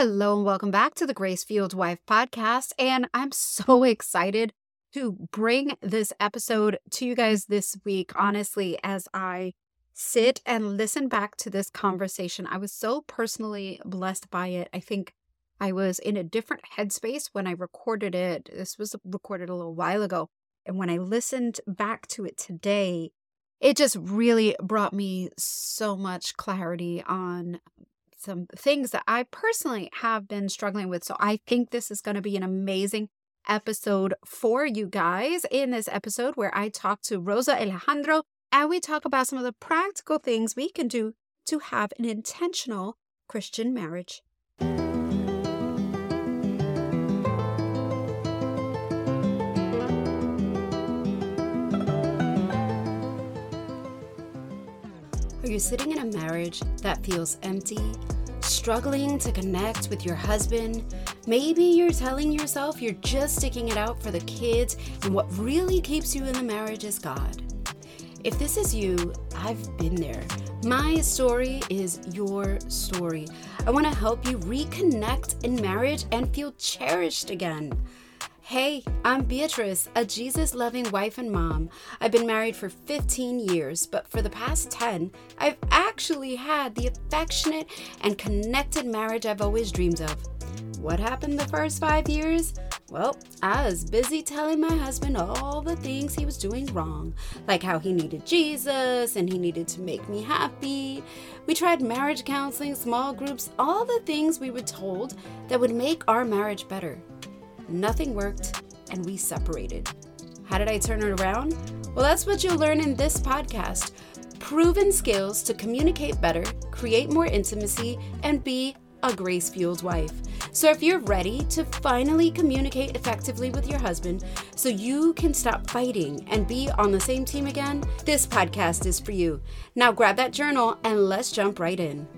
Hello and welcome back to the Grace Fueled Wife Podcast, and I'm so excited to bring this episode to you guys this week. Honestly, as I sit and listen back to this conversation, I was so personally blessed by it. I think I was in a different headspace when I recorded it. This was recorded a little while ago, and when I listened back to it today, it just really brought me so much clarity on some things that I personally have been struggling with. So I think this is going to be an amazing episode for you guys. In this episode where I talk to Rosie Alejandro and we talk about some of the practical things we can do to have an intentional Christian marriage. Are you sitting in a marriage that feels empty, struggling to connect with your husband? Maybe you're telling yourself you're just sticking it out for the kids, and what really keeps you in the marriage is God. If this is you, I've been there. My story is your story. I want to help you reconnect in marriage and feel cherished again. Hey, I'm Beatrice, a Jesus-loving wife and mom. I've been married for 15 years, but for the past 10, I've actually had the affectionate and connected marriage I've always dreamed of. What happened the first 5 years? Well, I was busy telling my husband all the things he was doing wrong, like how he needed Jesus and he needed to make me happy. We tried marriage counseling, small groups, all the things we were told that would make our marriage better. Nothing worked, and we separated. How did I turn it around? Well, that's what you'll learn in this podcast. Proven skills to communicate better, create more intimacy, and be a grace-fueled wife. So if you're ready to finally communicate effectively with your husband so you can stop fighting and be on the same team again, this podcast is for you. Now grab that journal and let's jump right in.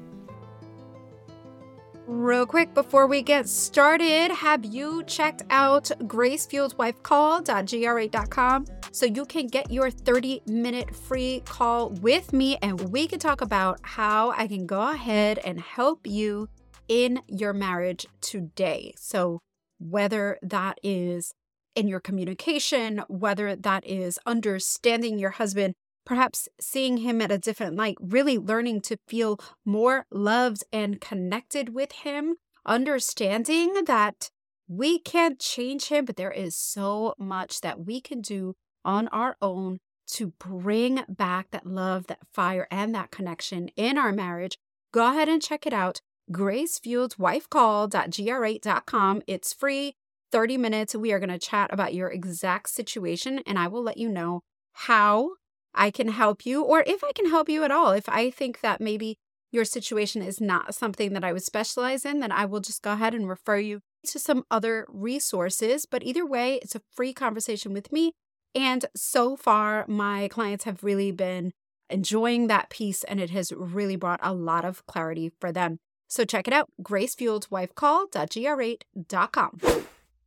Real quick, before we get started, have you checked out GraceFueledWifeCall.gr8.com so you can get your 30-minute free call with me and we can talk about how I can go ahead and help you in your marriage today. So whether that is in your communication, whether that is understanding your husband, perhaps seeing him at a different light, really learning to feel more loved and connected with him, understanding that we can't change him, but there is so much that we can do on our own to bring back that love, that fire, and that connection in our marriage. Go ahead and check it out, GraceFueledWifeCall.gr8.com. It's free, 30 minutes. We are going to chat about your exact situation, and I will let you know how I can help you, or if I can help you at all. If I think that maybe your situation is not something that I would specialize in, then I will just go ahead and refer you to some other resources. But either way, it's a free conversation with me. And so far, my clients have really been enjoying that piece, and it has really brought a lot of clarity for them. So check it out, gracefueledwifecall.gr8.com.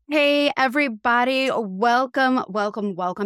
Hey, everybody. Welcome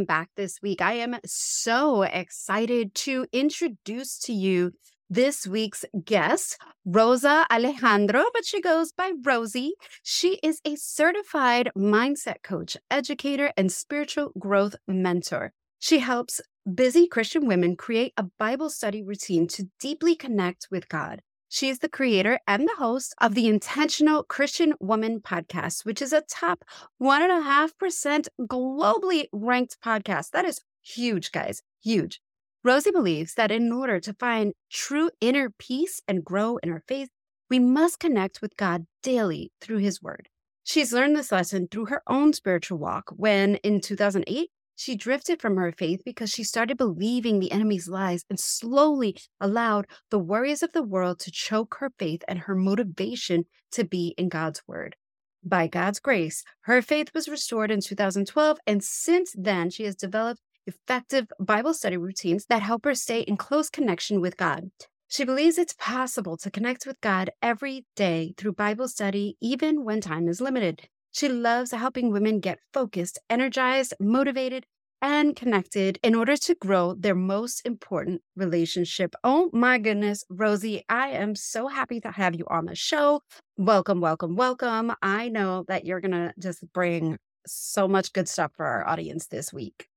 back this week. I am so excited to introduce to you this week's guest, Rosie Alejandro, but she goes by Rosie. She is a certified mindset coach, educator, and spiritual growth mentor. She helps busy Christian women create a Bible study routine to deeply connect with God. She is the creator and the host of the Intentional Christian Woman podcast, which is a top 1.5% globally ranked podcast. That is huge, guys. Huge. Rosie believes that in order to find true inner peace and grow in our faith, we must connect with God daily through his word. She's learned this lesson through her own spiritual walk when, in 2008, she drifted from her faith because she started believing the enemy's lies and slowly allowed the worries of the world to choke her faith and her motivation to be in God's word. By God's grace, her faith was restored in 2012, and since then, she has developed effective Bible study routines that help her stay in close connection with God. She believes it's possible to connect with God every day through Bible study, even when time is limited. She loves helping women get focused, energized, motivated, and connected in order to grow their most important relationship. Oh my goodness, Rosie, I am so happy to have you on the show. Welcome, welcome, welcome. I know that you're going to just bring so much good stuff for our audience this week.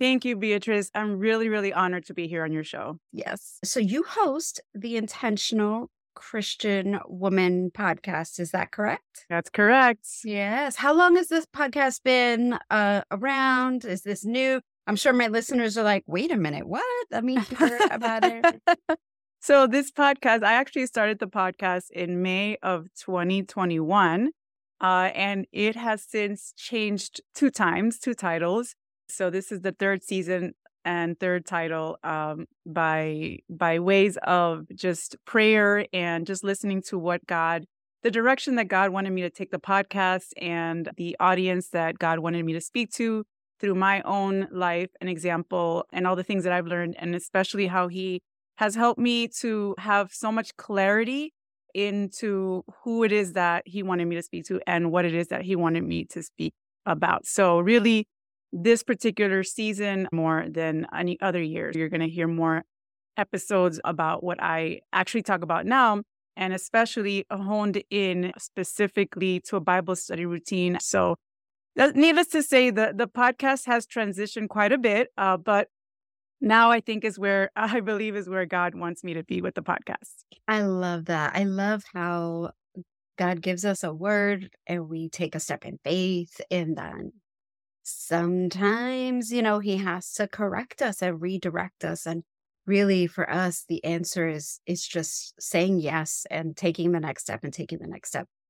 Thank you, Beatrice. I'm really, really honored to be here on your show. Yes. So you host the Intentional Christian Woman podcast. Is that correct? That's correct. Yes. How long has this podcast been around? Is this new? I'm sure my listeners are like, wait a minute, what? I mean, you heard about it. So this podcast, I actually started the podcast in May of 2021, and it has since changed two titles. So this is the third season and third title, by ways of just prayer and just listening to the direction that God wanted me to take the podcast and the audience that God wanted me to speak to through my own life and example and all the things that I've learned, and especially how he has helped me to have so much clarity into who it is that he wanted me to speak to and what it is that he wanted me to speak about. So really, this particular season, more than any other year, you're going to hear more episodes about what I actually talk about now, and especially honed in specifically to a Bible study routine. So needless to say, the podcast has transitioned quite a bit, but now I think I believe is where God wants me to be with the podcast. I love that. I love how God gives us a word and we take a step in faith, and then sometimes, he has to correct us and redirect us. And really for us, the answer is just saying yes and taking the next step.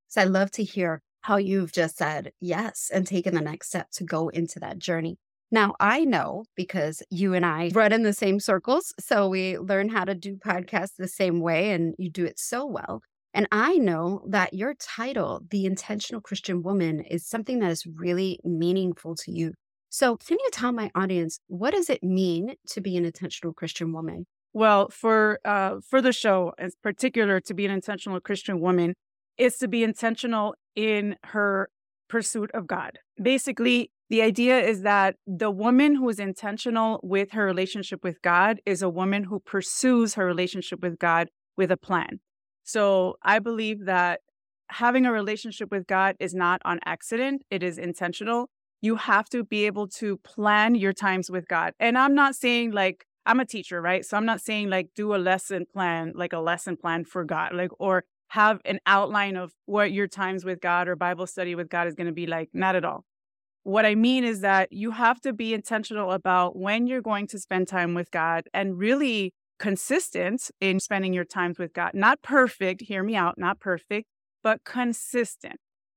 So I love to hear how you've just said yes and taken the next step to go into that journey. Now, I know because you and I run in the same circles, so we learn how to do podcasts the same way, and you do it so well. And I know that your title, The Intentional Christian Woman, is something that is really meaningful to you. So can you tell my audience, what does it mean to be an intentional Christian woman? Well, for the show in particular, to be an intentional Christian woman is to be intentional in her pursuit of God. Basically, the idea is that the woman who is intentional with her relationship with God is a woman who pursues her relationship with God with a plan. So I believe that having a relationship with God is not on accident. It is intentional. You have to be able to plan your times with God. And I'm not saying I'm a teacher, right? So I'm not saying do a lesson plan, like a lesson plan for God, or have an outline of what your times with God or Bible study with God is going to be like. Not at all. What I mean is that you have to be intentional about when you're going to spend time with God, and really consistent in spending your time with God. Not perfect, hear me out, not perfect, but consistent.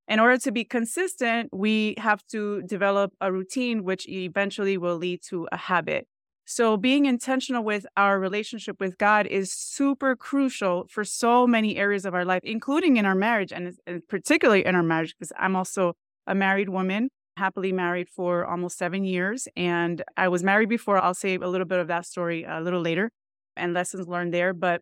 In order to be consistent, we have to develop a routine, which eventually will lead to a habit. So being intentional with our relationship with God is super crucial for so many areas of our life, including in our marriage, and particularly in our marriage, because I'm also a married woman, happily married for almost 7 years. And I was married before. I'll say a little bit of that story a little later, and lessons learned there. But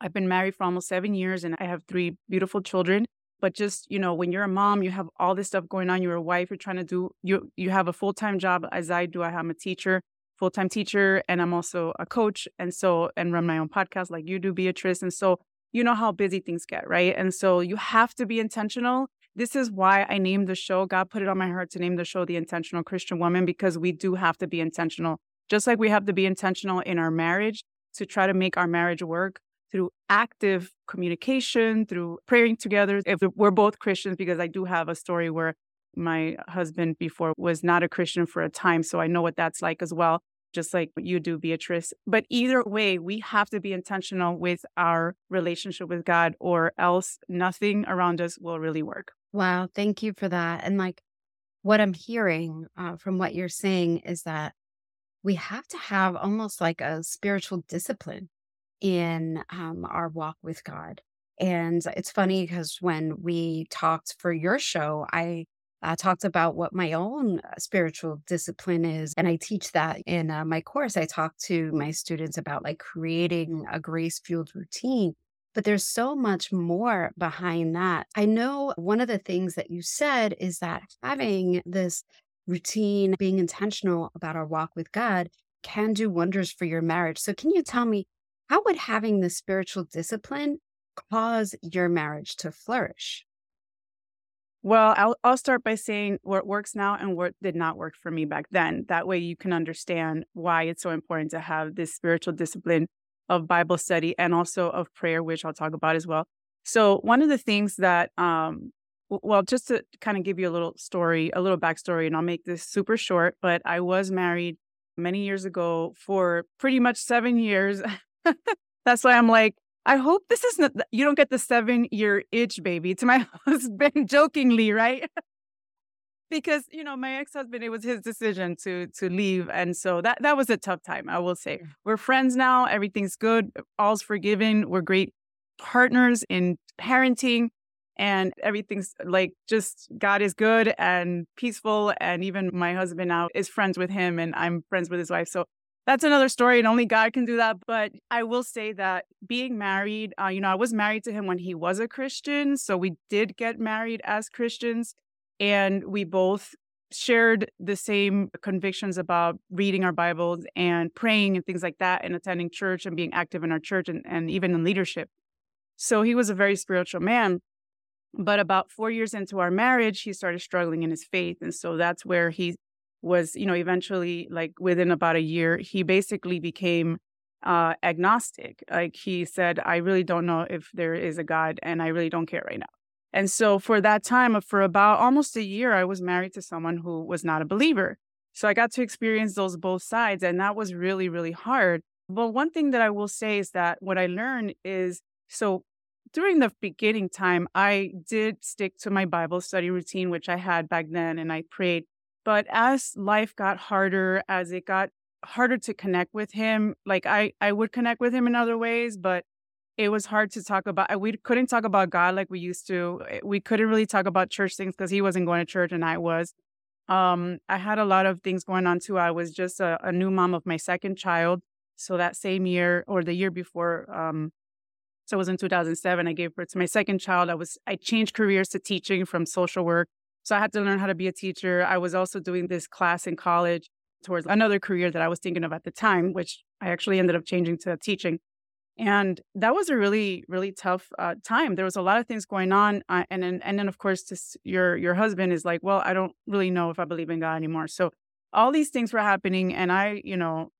I've been married for almost 7 years and I have 3 beautiful children. But just, when you're a mom, you have all this stuff going on. You're a wife, you're trying to do, you have a full-time job as I do. I'm a teacher, full-time teacher, and I'm also a coach. And so, and run my own podcast like you do, Beatrice. And so, you know how busy things get, right? And so you have to be intentional. This is why I named the show. God put it on my heart to name the show The Intentional Christian Woman, because we do have to be intentional. Just like we have to be intentional in our marriage, to try to make our marriage work through active communication, through praying together. If we're both Christians, because I do have a story where my husband before was not a Christian for a time. So I know what that's like as well, just like you do, Beatrice. But either way, we have to be intentional with our relationship with God, or else nothing around us will really work. Wow. Thank you for that. And what I'm hearing from what you're saying is that we have to have almost like a spiritual discipline in our walk with God. And it's funny because when we talked for your show, I talked about what my own spiritual discipline is. And I teach that in my course. I talk to my students about creating a grace-fueled routine. But there's so much more behind that. I know one of the things that you said is that having this routine, being intentional about our walk with God can do wonders for your marriage. So can you tell me, how would having this spiritual discipline cause your marriage to flourish? Well, I'll start by saying what works now and what did not work for me back then. That way you can understand why it's so important to have this spiritual discipline of Bible study and also of prayer, which I'll talk about as well. So one of the things that, just to kind of give you a little backstory, and I'll make this super short, but I was married many years ago for pretty much 7 years. That's why I'm like, I hope this isn't, you don't get the 7-year itch, baby, to my husband, jokingly, right? Because, my ex-husband, it was his decision to leave. And so that was a tough time, I will say. We're friends now. Everything's good. All's forgiven. We're great partners in parenting. And everything's like, just God is good and peaceful. And even my husband now is friends with him and I'm friends with his wife. So that's another story, and only God can do that. But I will say that being married, I was married to him when he was a Christian. So we did get married as Christians, and we both shared the same convictions about reading our Bibles and praying and things like that, and attending church and being active in our church and even in leadership. So he was a very spiritual man. But about 4 years into our marriage, he started struggling in his faith. And so that's where he was, eventually, like within about a year, he basically became agnostic. Like he said, I really don't know if there is a God and I really don't care right now. And so for that time, for about almost a year, I was married to someone who was not a believer. So I got to experience those both sides, and that was really, really hard. But one thing that I will say is that what I learned is, so during the beginning time, I did stick to my Bible study routine, which I had back then, and I prayed. But as life got harder, as it got harder to connect with him, like I would connect with him in other ways, but it was hard to talk about. We couldn't talk about God like we used to. We couldn't really talk about church things because he wasn't going to church and I was. I had a lot of things going on too. I was just a new mom of my second child. So that same year or the year before, so it was in 2007, I gave birth to my second child. I changed careers to teaching from social work. So I had to learn how to be a teacher. I was also doing this class in college towards another career that I was thinking of at the time, which I actually ended up changing to teaching. And that was a really, really tough time. There was a lot of things going on. And then, of course, your husband is like, well, I don't really know if I believe in God anymore. So all these things were happening. And I,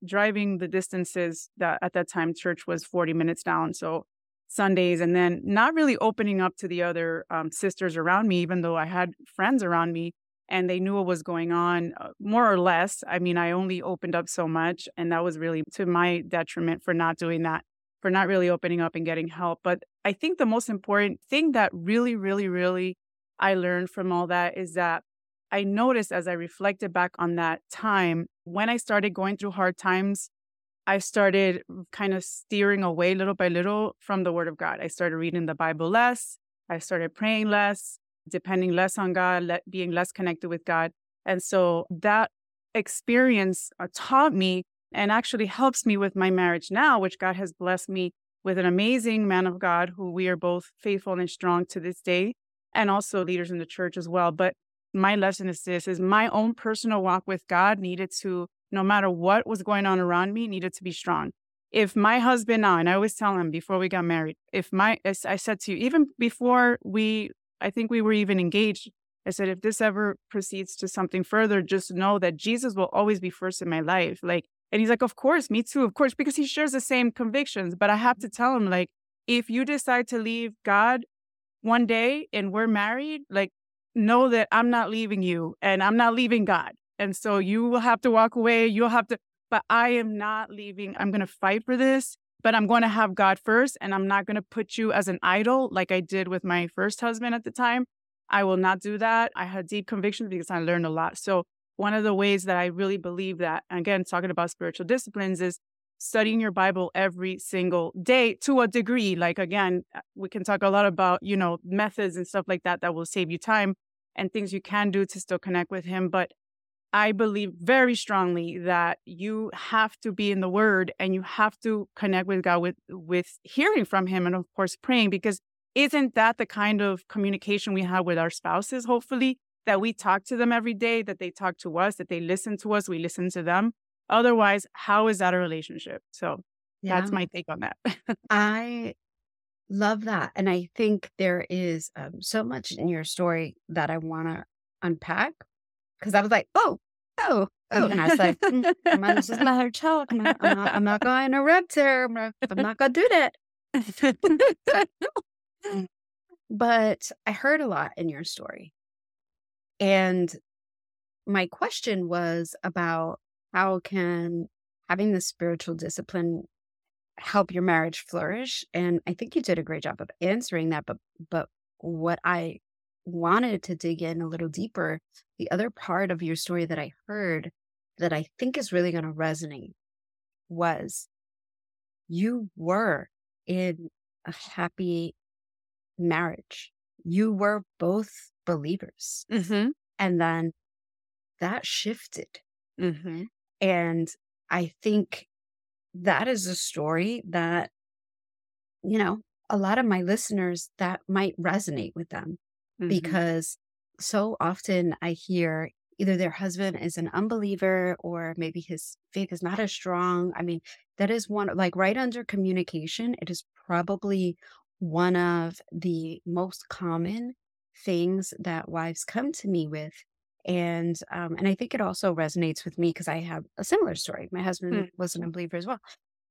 driving the distances that at that time, church was 40 minutes down. So Sundays, and then not really opening up to the other sisters around me, even though I had friends around me and they knew what was going on, more or less. I mean, I only opened up so much, and that was really to my detriment for not doing that, for not really opening up and getting help. But I think the most important thing that really, really, really I learned from all that is that I noticed, as I reflected back on that time, when I started going through hard times, I started kind of steering away little by little from the Word of God. I started reading the Bible less. I started praying less, depending less on God, being less connected with God. And so that experience taught me and actually helps me with my marriage now, which God has blessed me with an amazing man of God who we are both faithful and strong to this day, and also leaders in the church as well. But my lesson is this, is my own personal walk with God needed to, no matter what was going on around me, needed to be strong. If my husband now, and I always tell him before we got married, as I said to you, even before I think we were even engaged, I said, if this ever proceeds to something further, just know that Jesus will always be first in my life. Like, and he's like, of course, me too, of course, because he shares the same convictions. But I have to tell him, like, if you decide to leave God one day and we're married, like, know that I'm not leaving you and I'm not leaving God. And so you will have to walk away. You'll have to, but I am not leaving. I'm going to fight for this, but I'm going to have God first. And I'm not going to put you as an idol like I did with my first husband at the time. I will not do that. I had deep convictions because I learned a lot. So one of the ways that I really believe that, again, talking about spiritual disciplines, is studying your Bible every single day to a degree. Like, again, we can talk a lot about, methods and stuff like that will save you time and things you can do to still connect with him. But I believe very strongly that you have to be in the Word and you have to connect with God with hearing from him and, of course, praying, because isn't that the kind of communication we have with our spouses, hopefully, that we talk to them every day, that they talk to us, that they listen to us, we listen to them. Otherwise, how is that a relationship? So that's my take on that. I love that. And I think there is so much in your story that I want to unpack, because I was like, oh. And I was like, I'm just another child. I'm not going to interrupt her. I'm not going to do that. But I heard a lot in your story. And my question was about how can having the spiritual discipline help your marriage flourish? And I think you did a great job of answering that. But what I wanted to dig in a little deeper, the other part of your story that I heard that I think is really going to resonate was you were in a happy marriage. You were both believers. Mm-hmm. And then that shifted. Mm-hmm. And I think that is a story that, you know, a lot of my listeners, that might resonate with them. Mm-hmm. Because so often I hear either their husband is an unbeliever or maybe his faith is not as strong. I mean, that is one, like right under communication, it is probably one of the most common things that wives come to me with. And I think it also resonates with me because I have a similar story. My husband was an unbeliever as well.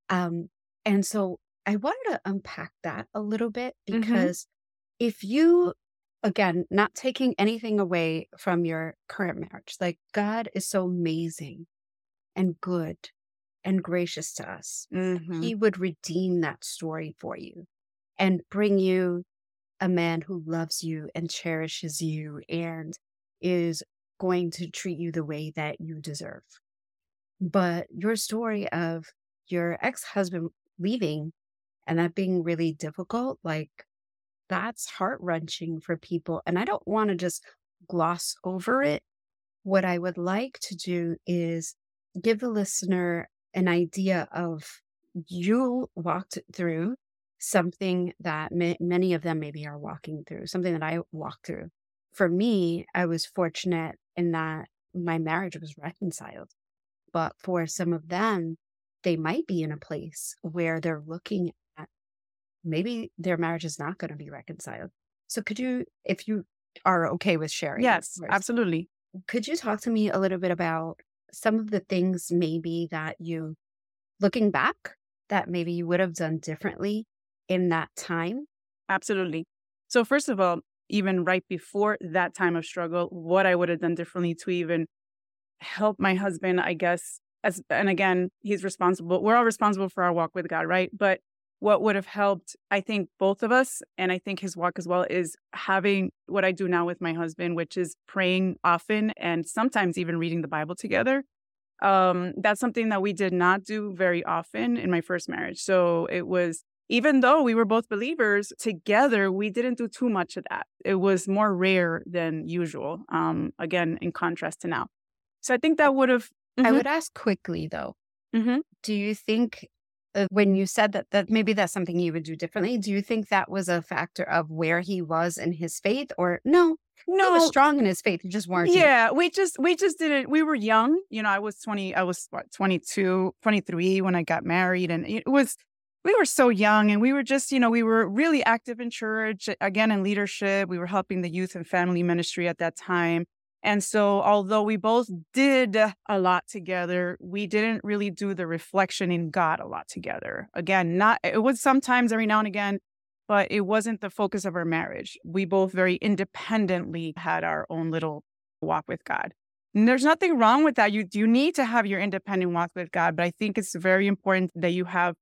And so I wanted to unpack that a little bit, because if you, again, not taking anything away from your current marriage, like God is so amazing and good and gracious to us. Mm-hmm. He would redeem that story for you and bring you a man who loves you and cherishes you and is going to treat you the way that you deserve. But your story of your ex-husband leaving and that being really difficult, like that's heart-wrenching for people. And I don't want to just gloss over it. What I would like to do is give the listener an idea of you walked through something that many of them maybe are walking through, something that I walked through. For me, I was fortunate in that my marriage was reconciled. But for some of them, they might be in a place where they're looking at maybe their marriage is not going to be reconciled. So could you, if you are okay with sharing? Yes, first, absolutely. Could you talk to me a little bit about some of the things maybe that you, looking back, that maybe you would have done differently in that time? Absolutely. So first of all, even right before that time of struggle, what I would have done differently to even help my husband, I guess, and again, he's responsible. We're all responsible for our walk with God, right? But what would have helped, I think, both of us, and I think his walk as well, is having what I do now with my husband, which is praying often and sometimes even reading the Bible together. That's something that we did not do very often in my first marriage. So it was, even though we were both believers together, we didn't do too much of that. It was more rare than usual, again, in contrast to now. So I think that would have... Mm-hmm. I would ask quickly, though, do you think when you said that maybe that's something you would do differently, do you think that was a factor of where he was in his faith or no? No, he was strong in his faith. You just weren't. Yeah, we just didn't. We were young. You know, I was 22, 23 when I got married. And we were so young, and we were just, you know, we were really active in church, again, in leadership. We were helping the youth and family ministry at that time. And so although we both did a lot together, we didn't really do the reflection in God a lot together. Again, it was sometimes every now and again, but it wasn't the focus of our marriage. We both very independently had our own little walk with God. And there's nothing wrong with that. You need to have your independent walk with God, but I think it's very important that you have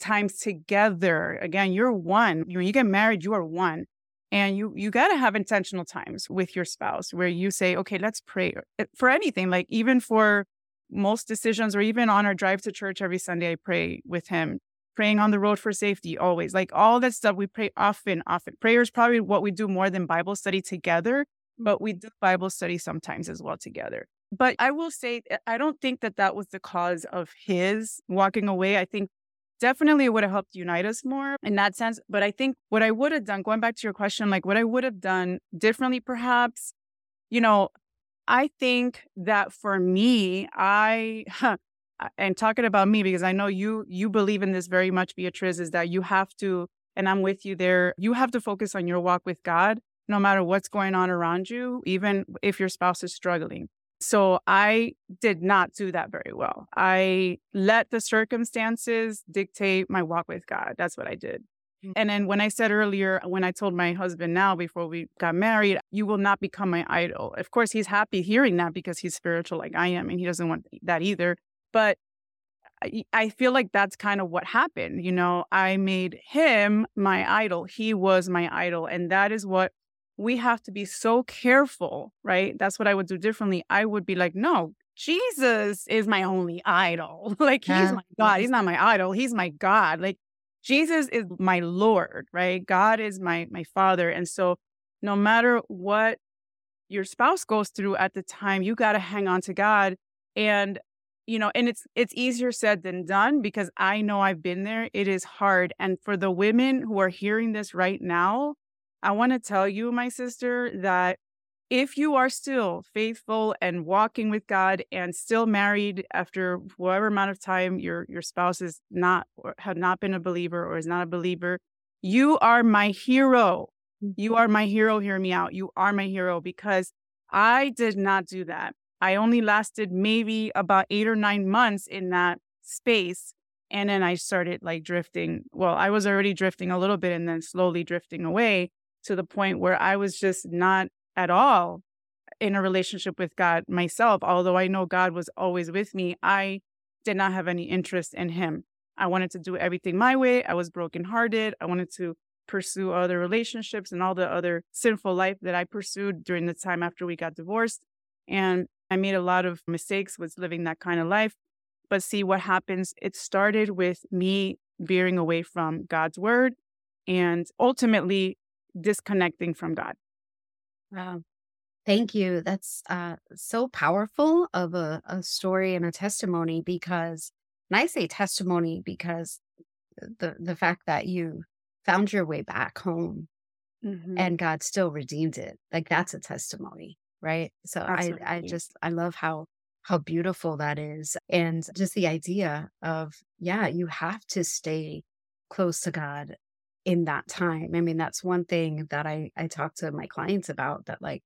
times together. Again, you're one. When you get married, you are one. And you got to have intentional times with your spouse where you say, okay, let's pray for anything. Like even for most decisions or even on our drive to church every Sunday, I pray with him. Praying on the road for safety, always. Like all that stuff, we pray often. Prayer is probably what we do more than Bible study together, but we do Bible study sometimes as well together. But I will say, I don't think that was the cause of his walking away. I think definitely it would have helped unite us more in that sense. But I think what I would have done, going back to your question, like what I would have done differently perhaps, you know, I think that for me, and talking about me, because I know you believe in this very much, Beatrice, is that you have to, and I'm with you there, you have to focus on your walk with God, no matter what's going on around you, even if your spouse is struggling. So I did not do that very well. I let the circumstances dictate my walk with God. That's what I did. And then when I said earlier, when I told my husband now before we got married, you will not become my idol. Of course, he's happy hearing that because he's spiritual like I am, and he doesn't want that either. But I feel like that's kind of what happened. You know, I made him my idol. He was my idol. And that is what we have to be so careful, right? That's what I would do differently. I would be like, no, Jesus is my only idol. Like, he's my God. He's not my idol. He's my God. Like, Jesus is my Lord, right? God is my Father. And so no matter what your spouse goes through at the time, you got to hang on to God. And, you know, and it's easier said than done, because I know I've been there. It is hard. And for the women who are hearing this right now, I want to tell you, my sister, that if you are still faithful and walking with God and still married after whatever amount of time your spouse is not, or have not been a believer, or is not a believer, you are my hero. You are my hero. Hear me out. You are my hero, because I did not do that. I only lasted maybe about 8 or 9 months in that space. And then I started like drifting. Well, I was already drifting a little bit, and then slowly drifting away to the point where I was just not at all in a relationship with God myself. Although I know God was always with me, I did not have any interest in him. I wanted to do everything my way. I was brokenhearted. I wanted to pursue other relationships and all the other sinful life that I pursued during the time after we got divorced. And I made a lot of mistakes with living that kind of life. But see what happens. It started with me veering away from God's word and ultimately disconnecting from God. Wow. Thank you. That's so powerful of a story and a testimony, because, and I say testimony because the fact that you found your way back home and God still redeemed it, like, that's a testimony, right? So I love how beautiful that is. And just the idea of, you have to stay close to God in that time. I mean, that's one thing that I talk to my clients about, that like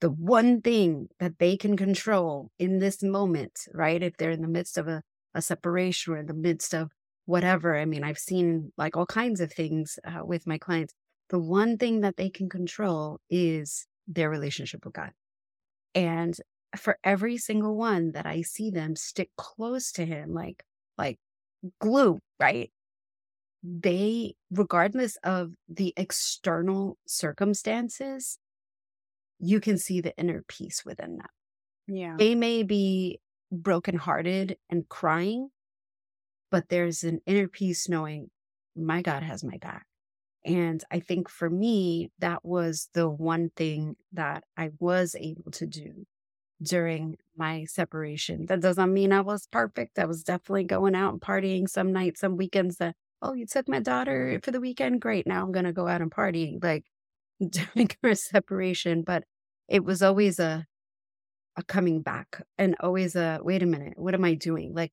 the one thing that they can control in this moment, right? If they're in the midst of a separation or in the midst of whatever, I mean, I've seen like all kinds of things with my clients. The one thing that they can control is their relationship with God. And for every single one that I see them stick close to him, like glue, right? They, regardless of the external circumstances, you can see the inner peace within them. Yeah. They may be brokenhearted and crying, but there's an inner peace knowing my God has my back. And I think for me, that was the one thing that I was able to do during my separation. That doesn't mean I was perfect. I was definitely going out and partying some nights, some weekends. That, oh, you took my daughter for the weekend? Great. Now I'm going to go out and party, like, during our separation. But it was always a coming back, and always a, wait a minute, what am I doing? Like,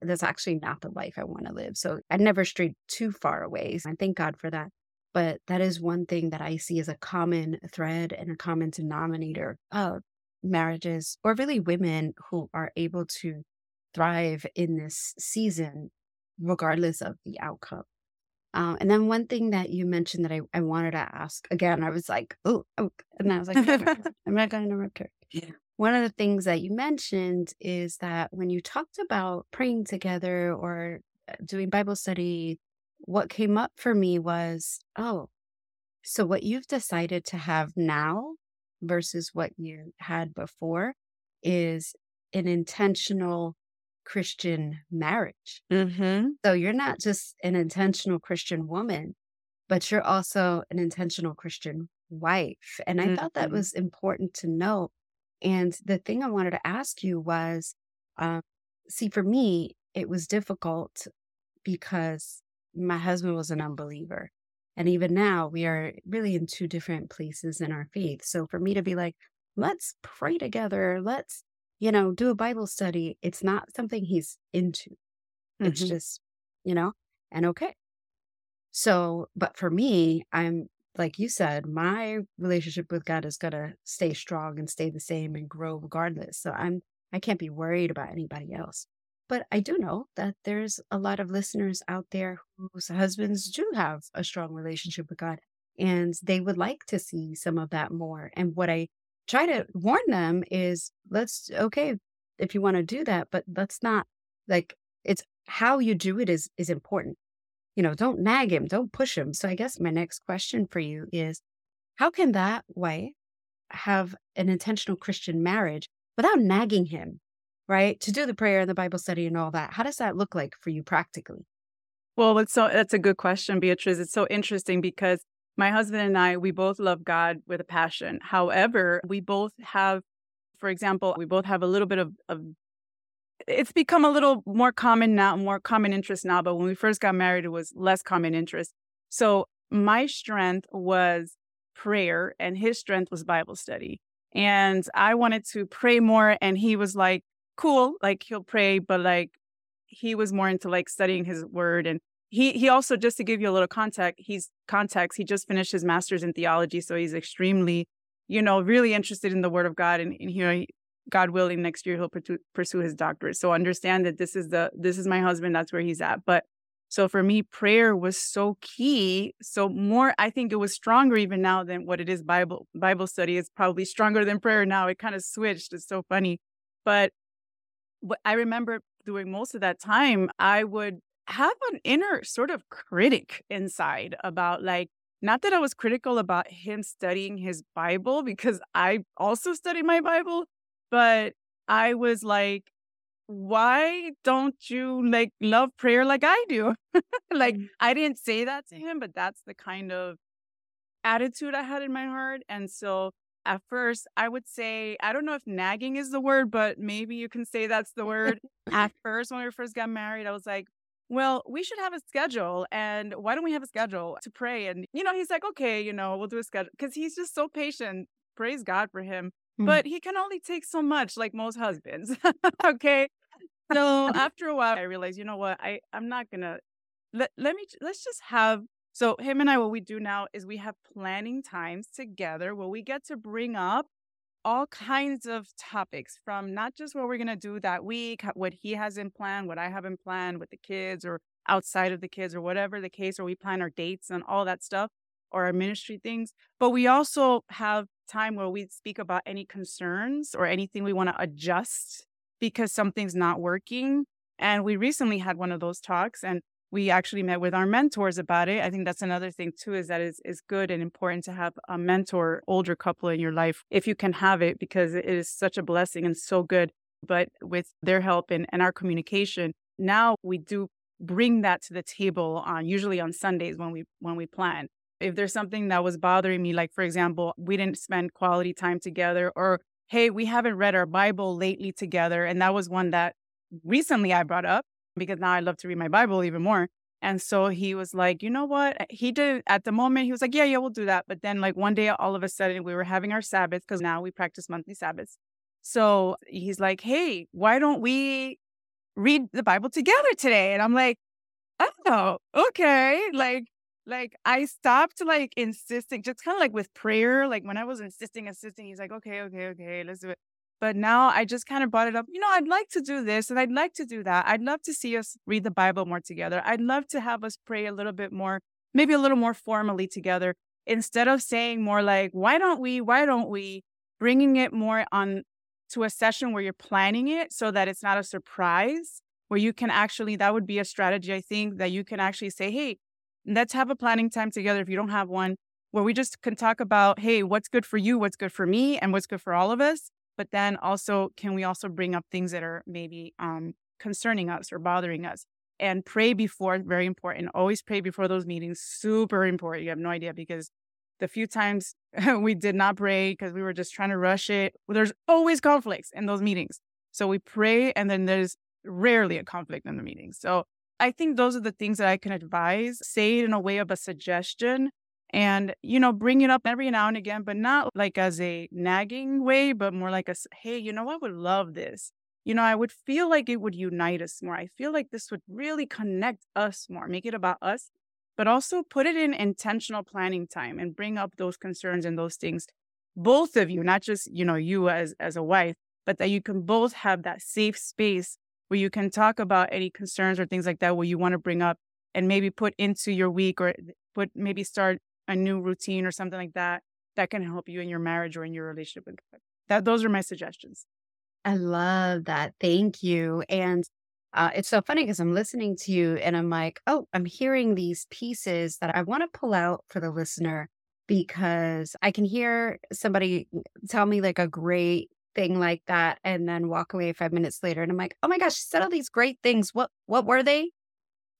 that's actually not the life I want to live. So I never strayed too far away. I thank God for that. But that is one thing that I see as a common thread and a common denominator of marriages, or really women who are able to thrive in this season, regardless of the outcome. And then one thing that you mentioned that I wanted to ask again, I was like, oh, and I was like, I'm not going to interrupt her. Yeah. One of the things that you mentioned is that when you talked about praying together or doing Bible study, what came up for me was, so what you've decided to have now versus what you had before is an intentional Christian marriage. Mm-hmm. So you're not just an intentional Christian woman, but you're also an intentional Christian wife. And I thought that was important to know. And the thing I wanted to ask you was, for me, it was difficult because my husband was an unbeliever. And even now, we are really in two different places in our faith. So for me to be like, let's pray together. Let's, do a Bible study. It's not something he's into. Mm-hmm. It's just, and okay. So, but for me, I'm like you said, my relationship with God is going to stay strong and stay the same and grow regardless. So I can't be worried about anybody else. But I do know that there's a lot of listeners out there whose husbands do have a strong relationship with God, and they would like to see some of that more. And what I try to warn them is, if you want to do that, but let's not, it's how you do it is important. Don't nag him, don't push him. So I guess my next question for you is, how can that wife have an intentional Christian marriage without nagging him, right? To do the prayer and the Bible study and all that. How does that look like for you practically? Well, that's a good question, Beatrice. It's so interesting because my husband and I, we both love God with a passion. However, we both have, for example, a little bit of it's become a little more common interest now, but when we first got married, it was less common interest. So my strength was prayer and his strength was Bible study. And I wanted to pray more, and he was like, cool, he'll pray, but he was more into studying his word. And he also, just to give you a little context, he just finished his master's in theology. So he's extremely, really interested in the word of God. And he, God willing, next year he'll pursue his doctorate. So understand that this is my husband. That's where he's at. But so for me, prayer was so key. So more, I think it was stronger even now than what it is. Bible study is probably stronger than prayer now. It kind of switched. It's so funny. But what I remember doing most of that time, I would have an inner sort of critic inside about not that I was critical about him studying his Bible, because I also studied my Bible. But I was like, why don't you love prayer like I do? I didn't say that to him, but that's the kind of attitude I had in my heart. And so at first I would say, I don't know if nagging is the word, but maybe you can say that's the word. At first, when we first got married, I was like, well, we should have a schedule. And why don't we have a schedule to pray? And, he's like, okay, we'll do a schedule, because he's just so patient. Praise God for him. But he can only take so much, like most husbands. Okay. So after a while, I realized, you know what? I'm not going to let's just have. So him and I, what we do now is we have planning times together where we get to bring up all kinds of topics, from not just what we're going to do that week, what he has in plan, what I have in plan with the kids or outside of the kids or whatever the case, or we plan our dates and all that stuff, or our ministry things. But we also have time where we speak about any concerns or anything we want to adjust because something's not working. And we recently had one of those talks, and we actually met with our mentors about it. I think that's another thing too, is that it's good and important to have a mentor, older couple in your life if you can have it, because it is such a blessing and so good. But with their help and our communication, now we do bring that to the table usually on Sundays when we plan. If there's something that was bothering me, for example, we didn't spend quality time together, or, hey, we haven't read our Bible lately together. And that was one that recently I brought up, because now I love to read my Bible even more. And so he was like, you know what? He did at the moment. He was like, yeah, we'll do that. But then one day, all of a sudden, we were having our Sabbath, because now we practice monthly Sabbaths. So he's like, hey, why don't we read the Bible together today? And I'm like, oh, okay. I stopped insisting, just kind of with prayer. When I was insisting, he's like, okay, let's do it. But now I just kind of brought it up. I'd like to do this and I'd like to do that. I'd love to see us read the Bible more together. I'd love to have us pray a little bit more, maybe a little more formally together, instead of saying more why don't we, bringing it more on to a session where you're planning it so that it's not a surprise, where you can actually, that would be a strategy, I think, that you can actually say, hey, let's have a planning time together if you don't have one, where we just can talk about, hey, what's good for you, what's good for me, and what's good for all of us. But then also, can we also bring up things that are maybe concerning us or bothering us? And pray before, very important. Always pray before those meetings, super important. You have no idea, because the few times we did not pray because we were just trying to rush it, there's always conflicts in those meetings. So we pray, and then there's rarely a conflict in the meeting. So I think those are the things that I can advise. Say it in a way of a suggestion And, you know, bring it up every now and again, but not like as a nagging way, but more like, hey, you know, I would love this. You know, I would feel like it would unite us more. I feel like this would really connect us more, make it about us, but also put it in intentional planning time and bring up those concerns and those things. Both of you, not just, you know, you as a wife, but that you can both have that safe space where you can talk about any concerns or things like that where you want to bring up and maybe put into your week or put maybe start a new routine or something like that, that can help you in your marriage or in your relationship with God. Those are my suggestions. I love that. Thank you. And it's so funny because I'm listening to you and I'm like, oh, I'm hearing these pieces that I want to pull out for the listener, because I can hear somebody tell me like a great thing like that and then walk away 5 minutes later. And I'm like, oh my gosh, she said all these great things. What were they?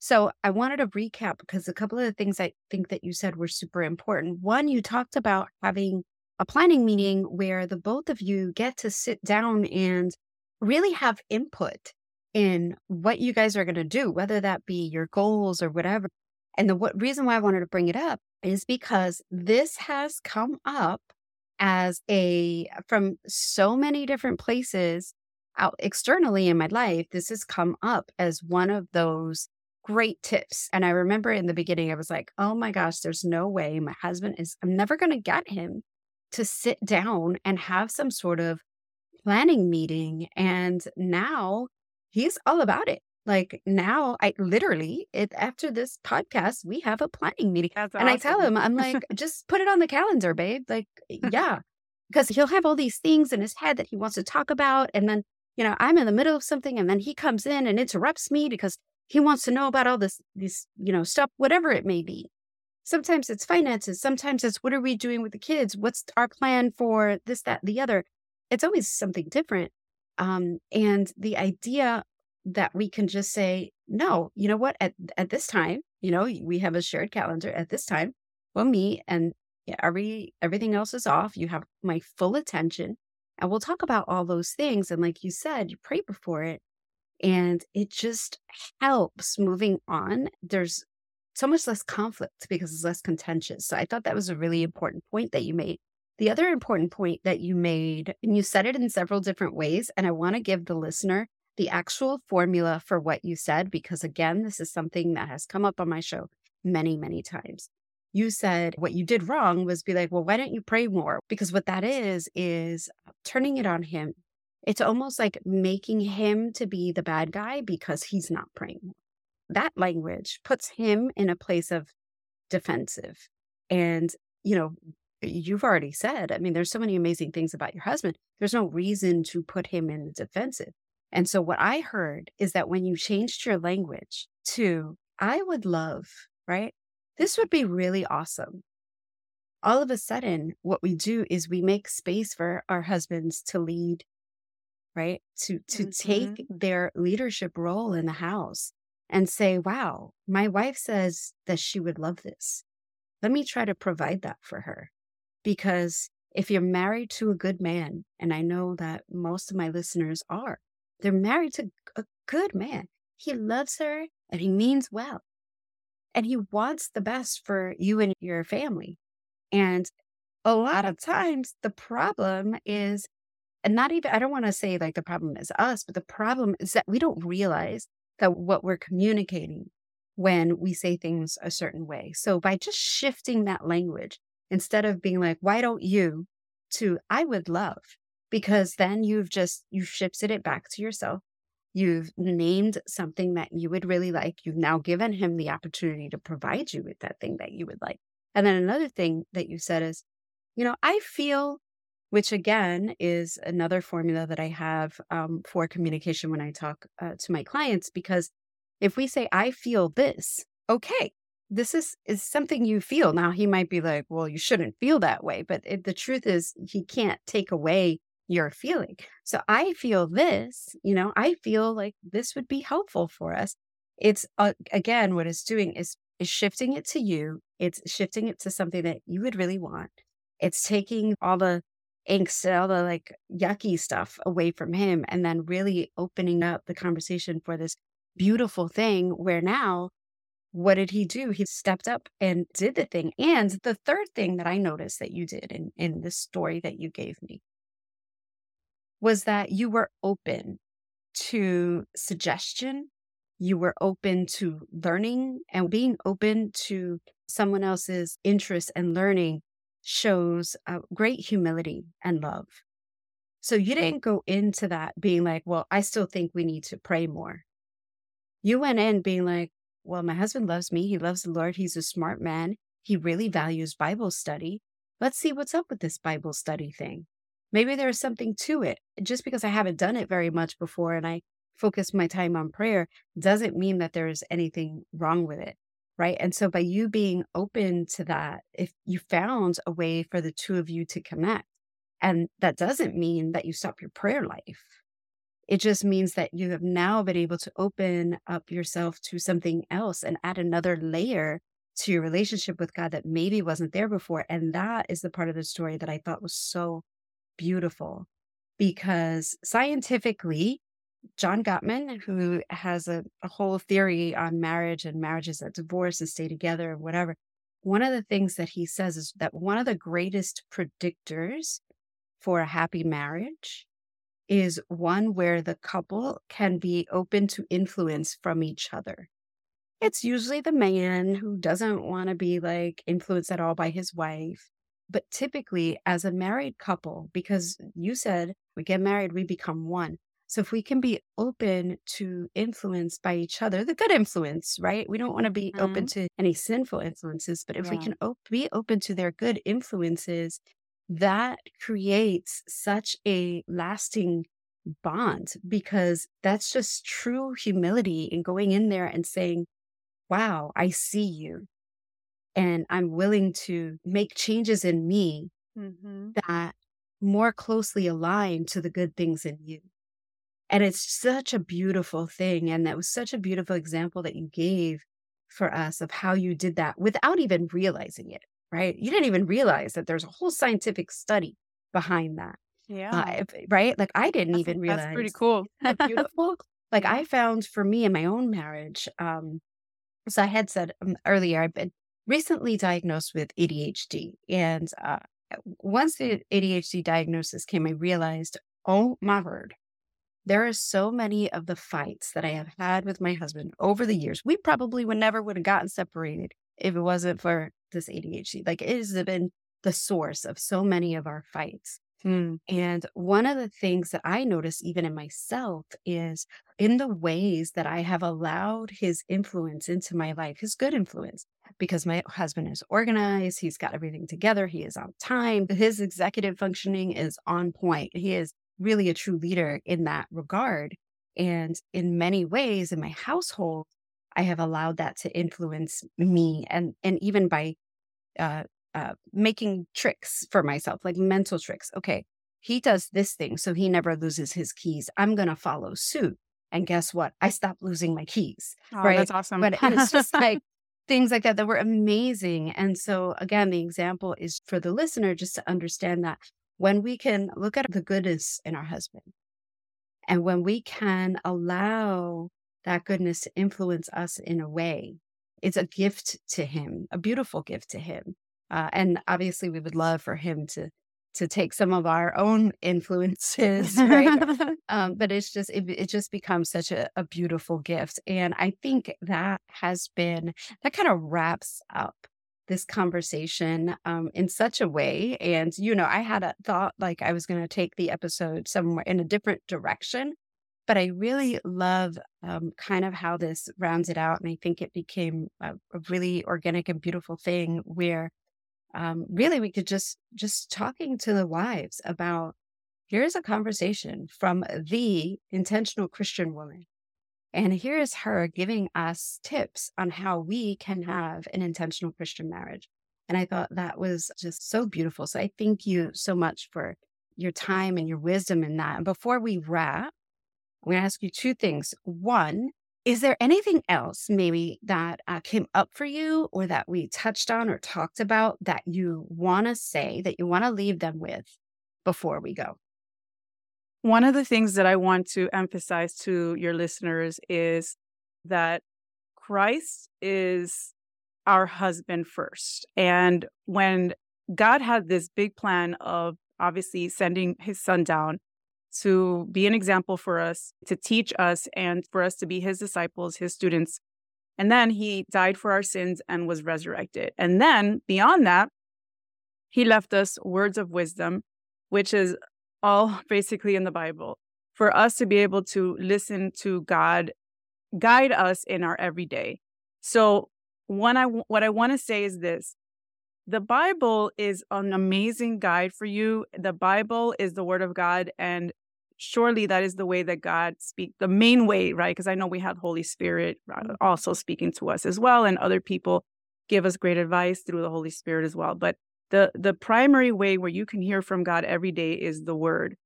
So I wanted to recap because a couple of the things I think that you said were super important. One, you talked about having a planning meeting where the both of you get to sit down and really have input in what you guys are going to do, whether that be your goals or whatever. And the reason why I wanted to bring it up is because this has come up from so many different places out externally in my life. This has come up as one of those great tips. And I remember in the beginning, I was like, oh my gosh, there's no way my husband I'm never going to get him to sit down and have some sort of planning meeting. And now he's all about it. Like now after this podcast, we have a planning meeting. That's awesome. And I tell him, I'm like, just put it on the calendar, babe. Like, yeah, because he'll have all these things in his head that he wants to talk about. And then, you know, I'm in the middle of something and then he comes in and interrupts me because he wants to know about all this, you know, stuff, whatever it may be. Sometimes it's finances. Sometimes it's what are we doing with the kids? What's our plan for this, that, the other? It's always something different. And the idea that we can just say, no, you know what, at this time, you know, we have a shared calendar at this time. Well, me and everything else is off. You have my full attention and we'll talk about all those things. And like you said, you pray before it. And it just helps moving on. There's so much less conflict because it's less contentious. So I thought that was a really important point that you made. The other important point that you made, and you said it in several different ways, and I want to give the listener the actual formula for what you said, because again, this is something that has come up on my show many, many times. You said what you did wrong was be like, well, why don't you pray more? Because what that is turning it on him. It's almost like making him to be the bad guy because he's not praying. That language puts him in a place of defensive. And, you know, you've already said, I mean, there's so many amazing things about your husband. There's no reason to put him in the defensive. And so what I heard is that when you changed your language to, I would love, right? This would be really awesome. All of a sudden, what we do is we make space for our husbands to lead, right? To take their leadership role in the house and say, wow, my wife says that she would love this. Let me try to provide that for her. Because if you're married to a good man, and I know that most of my listeners are, they're married to a good man. He loves her and he means well. And he wants the best for you and your family. And a lot of times the problem is, and not even, I don't want to say like the problem is us, but the problem is that we don't realize that what we're communicating when we say things a certain way. So by just shifting that language, instead of being like, why don't you, to I would love, because then you've shifted it back to yourself. You've named something that you would really like. You've now given him the opportunity to provide you with that thing that you would like. And then another thing that you said is, you know, I feel, which again is another formula that I have for communication when I talk to my clients, because if we say, I feel this, okay, this is something you feel. Now he might be like, well, you shouldn't feel that way. But the truth is he can't take away your feeling. So I feel this, you know, I feel like this would be helpful for us. It's again, what it's doing is shifting it to you. It's shifting it to something that you would really want. It's taking all the angst, all the like yucky stuff away from him, and then really opening up the conversation for this beautiful thing where now what did he do? He stepped up and did the thing. And the third thing that I noticed that you did in this story that you gave me was that you were open to suggestion. You were open to learning, and being open to someone else's interest and learning shows great humility and love. So you didn't go into that being like, well, I still think we need to pray more. You went in being like, well, my husband loves me. He loves the Lord. He's a smart man. He really values Bible study. Let's see what's up with this Bible study thing. Maybe there is something to it. Just because I haven't done it very much before and I focus my time on prayer doesn't mean that there is anything wrong with it, right? And so by you being open to that, if you found a way for the two of you to connect. And that doesn't mean that you stop your prayer life. It just means that you have now been able to open up yourself to something else and add another layer to your relationship with God that maybe wasn't there before. And that is the part of the story that I thought was so beautiful, because scientifically, John Gottman, who has a whole theory on marriage and marriages that divorce and stay together or whatever, one of the things that he says is that one of the greatest predictors for a happy marriage is one where the couple can be open to influence from each other. It's usually the man who doesn't want to be like influenced at all by his wife. But typically as a married couple, because you said we get married, we become one. So if we can be open to influence by each other, the good influence, right? We don't want to be open to any sinful influences, but if we can be open to their good influences, that creates such a lasting bond, because that's just true humility and going in there and saying, wow, I see you. And I'm willing to make changes in me that more closely align to the good things in you. And it's such a beautiful thing. And that was such a beautiful example that you gave for us of how you did that without even realizing it. Right? You didn't even realize that there's a whole scientific study behind that. Right? Like I didn't even realize. That's pretty cool. That's beautiful. Like I found for me in my own marriage, so I had said earlier, I've been recently diagnosed with ADHD. And once the ADHD diagnosis came, I realized, oh my word, there are so many of the fights that I have had with my husband over the years. We probably would have gotten separated if it wasn't for this ADHD. Like it has been the source of so many of our fights. And one of the things that I notice even in myself is in the ways that I have allowed his influence into my life, his good influence, because my husband is organized. He's got everything together. He is on time. His executive functioning is on point. He is really a true leader in that regard. And in many ways in my household, I have allowed that to influence me, and even by making tricks for myself, like mental tricks. Okay, he does this thing so he never loses his keys. I'm going to follow suit. And guess what? I stopped losing my keys. Oh, right? That's awesome. But it's just like things like that that were amazing. And so again, the example is for the listener just to understand that when we can look at the goodness in our husband and when we can allow that goodness to influence us in a way, it's a gift to him, a beautiful gift to him. And obviously we would love for him to take some of our own influences, right? But it's just, it just becomes such a beautiful gift. And I think that kind of wraps up this conversation in such a way. And, you know, I had a thought like I was going to take the episode somewhere in a different direction, but I really love kind of how this rounds it out. And I think it became a really organic and beautiful thing where really we could just talking to the wives about, here's a conversation from the intentional Christian woman. And here's her giving us tips on how we can have an intentional Christian marriage. And I thought that was just so beautiful. So I thank you so much for your time and your wisdom in that. And before we wrap, I'm going to ask you two things. One, is there anything else maybe that came up for you or that we touched on or talked about that you want to say, that you want to leave them with before we go? One of the things that I want to emphasize to your listeners is that Christ is our husband first. And when God had this big plan of obviously sending his son down to be an example for us, to teach us, and for us to be his disciples, his students. And then he died for our sins and was resurrected. And then beyond that, he left us words of wisdom, which is all basically in the Bible, for us to be able to listen to God guide us in our everyday. So what I want to say is this. The Bible is an amazing guide for you. The Bible is the Word of God, and surely that is the way that God speaks, the main way, right? Because I know we have Holy Spirit also speaking to us as well, and other people give us great advice through the Holy Spirit as well. But the primary way where you can hear from God every day is the Word.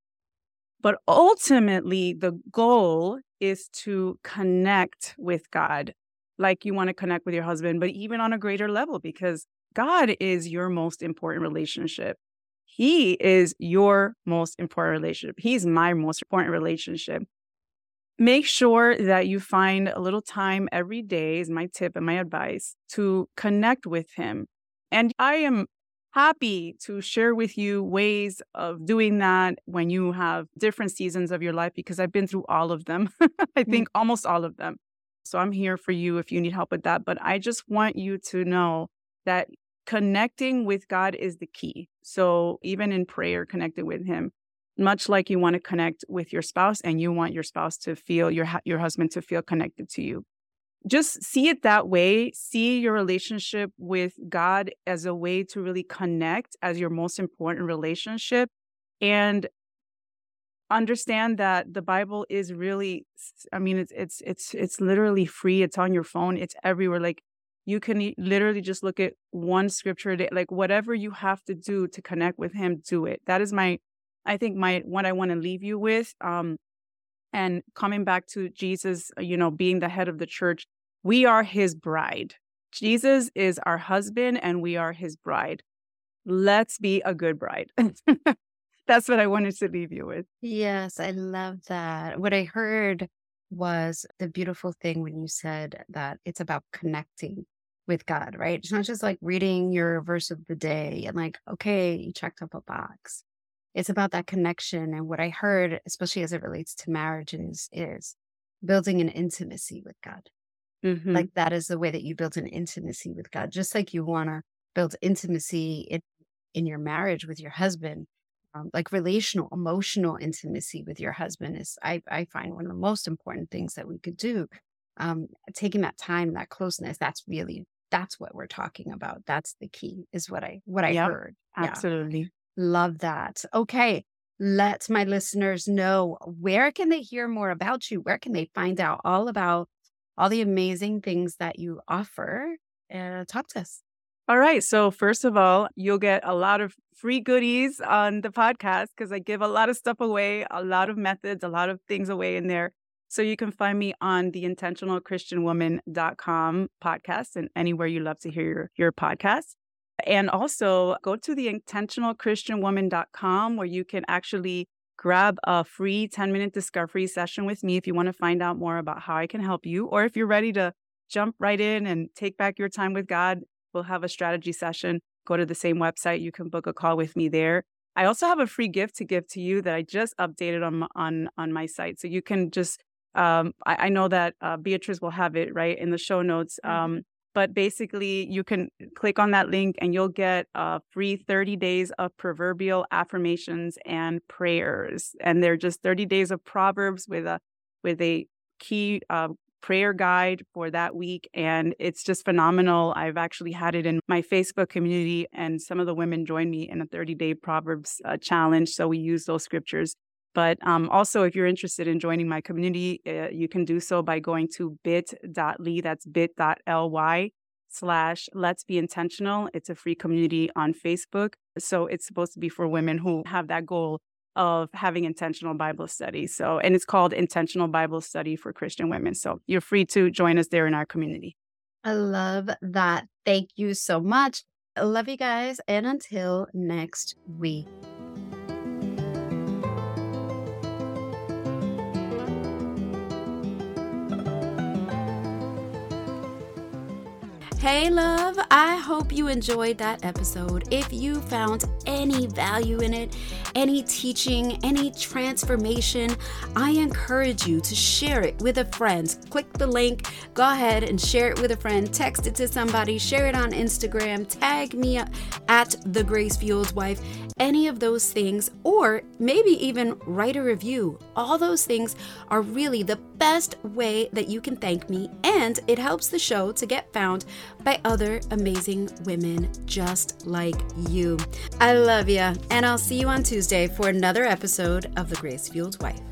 But ultimately, the goal is to connect with God, like you want to connect with your husband, but even on a greater level, because God is your most important relationship. He is your most important relationship. He's my most important relationship. Make sure that you find a little time every day, is my tip and my advice, to connect with him. And I am happy to share with you ways of doing that when you have different seasons of your life, because I've been through all of them. I think almost all of them. So I'm here for you if you need help with that. But I just want you to know that connecting with God is the key. So even in prayer, connecting with him, much like you want to connect with your spouse and you want your spouse to feel, your husband to feel connected to you. Just see it that way. See your relationship with God as a way to really connect as your most important relationship. And understand that the Bible is really, I mean, it's literally free. It's on your phone. It's everywhere. Like, you can literally just look at one scripture a day. Like, whatever you have to do to connect with him, do it. That is what I want to leave you with. And coming back to Jesus, being the head of the church, we are his bride. Jesus is our husband and we are his bride. Let's be a good bride. That's what I wanted to leave you with. Yes, I love that. What I heard was the beautiful thing when you said that it's about connecting with God, right? It's not just like reading your verse of the day and like, okay, you checked off a box. It's about that connection. And what I heard, especially as it relates to marriage, is building an intimacy with God. Mm-hmm. Like, that is the way that you build an intimacy with God. Just like you want to build intimacy in your marriage with your husband, like relational, emotional intimacy with your husband is, I find, one of the most important things that we could do. Taking that time, that closeness, that's what we're talking about. That's the key, is what I heard. Absolutely. Yeah. Love that. Okay. Let my listeners know, where can they hear more about you? Where can they find out all about all the amazing things that you offer? Talk to us. All right. So first of all, you'll get a lot of free goodies on the podcast because I give a lot of stuff away, a lot of methods, a lot of things away in there. So you can find me on the IntentionalChristianWoman.com podcast and anywhere you love to hear your podcast. And also go to the IntentionalChristianWoman.com where you can actually grab a free 10-minute discovery session with me if you want to find out more about how I can help you, or if you're ready to jump right in and take back your time with God. We'll have a strategy session. Go to the same website. You can book a call with me there. I also have a free gift to give to you that I just updated on my site. So you can just, I know that Beatrice will have it right in the show notes. But basically, you can click on that link and you'll get free 30 days of proverbial affirmations and prayers. And they're just 30 days of Proverbs with a key prayer guide for that week. And it's just phenomenal. I've actually had it in my Facebook community, and some of the women joined me in a 30-day Proverbs challenge. So we use those scriptures. But also, if you're interested in joining my community, you can do so by going to bit.ly. That's bit.ly/Let's Be Intentional. It's a free community on Facebook. So it's supposed to be for women who have that goal of having intentional Bible study. So, and it's called Intentional Bible Study for Christian Women. So you're free to join us there in our community. I love that. Thank you so much. I love you guys. And until next week. Hey love, I hope you enjoyed that episode. If you found any value in it, any teaching, any transformation, I encourage you to share it with a friend. Click the link, go ahead and share it with a friend, text it to somebody, share it on Instagram, tag me at The Grace Fueled Wife, any of those things, or maybe even write a review. All those things are really the best way that you can thank me, and it helps the show to get found by other amazing women just like you. I love you, and I'll see you on Tuesday for another episode of The Grace Fueled Wife.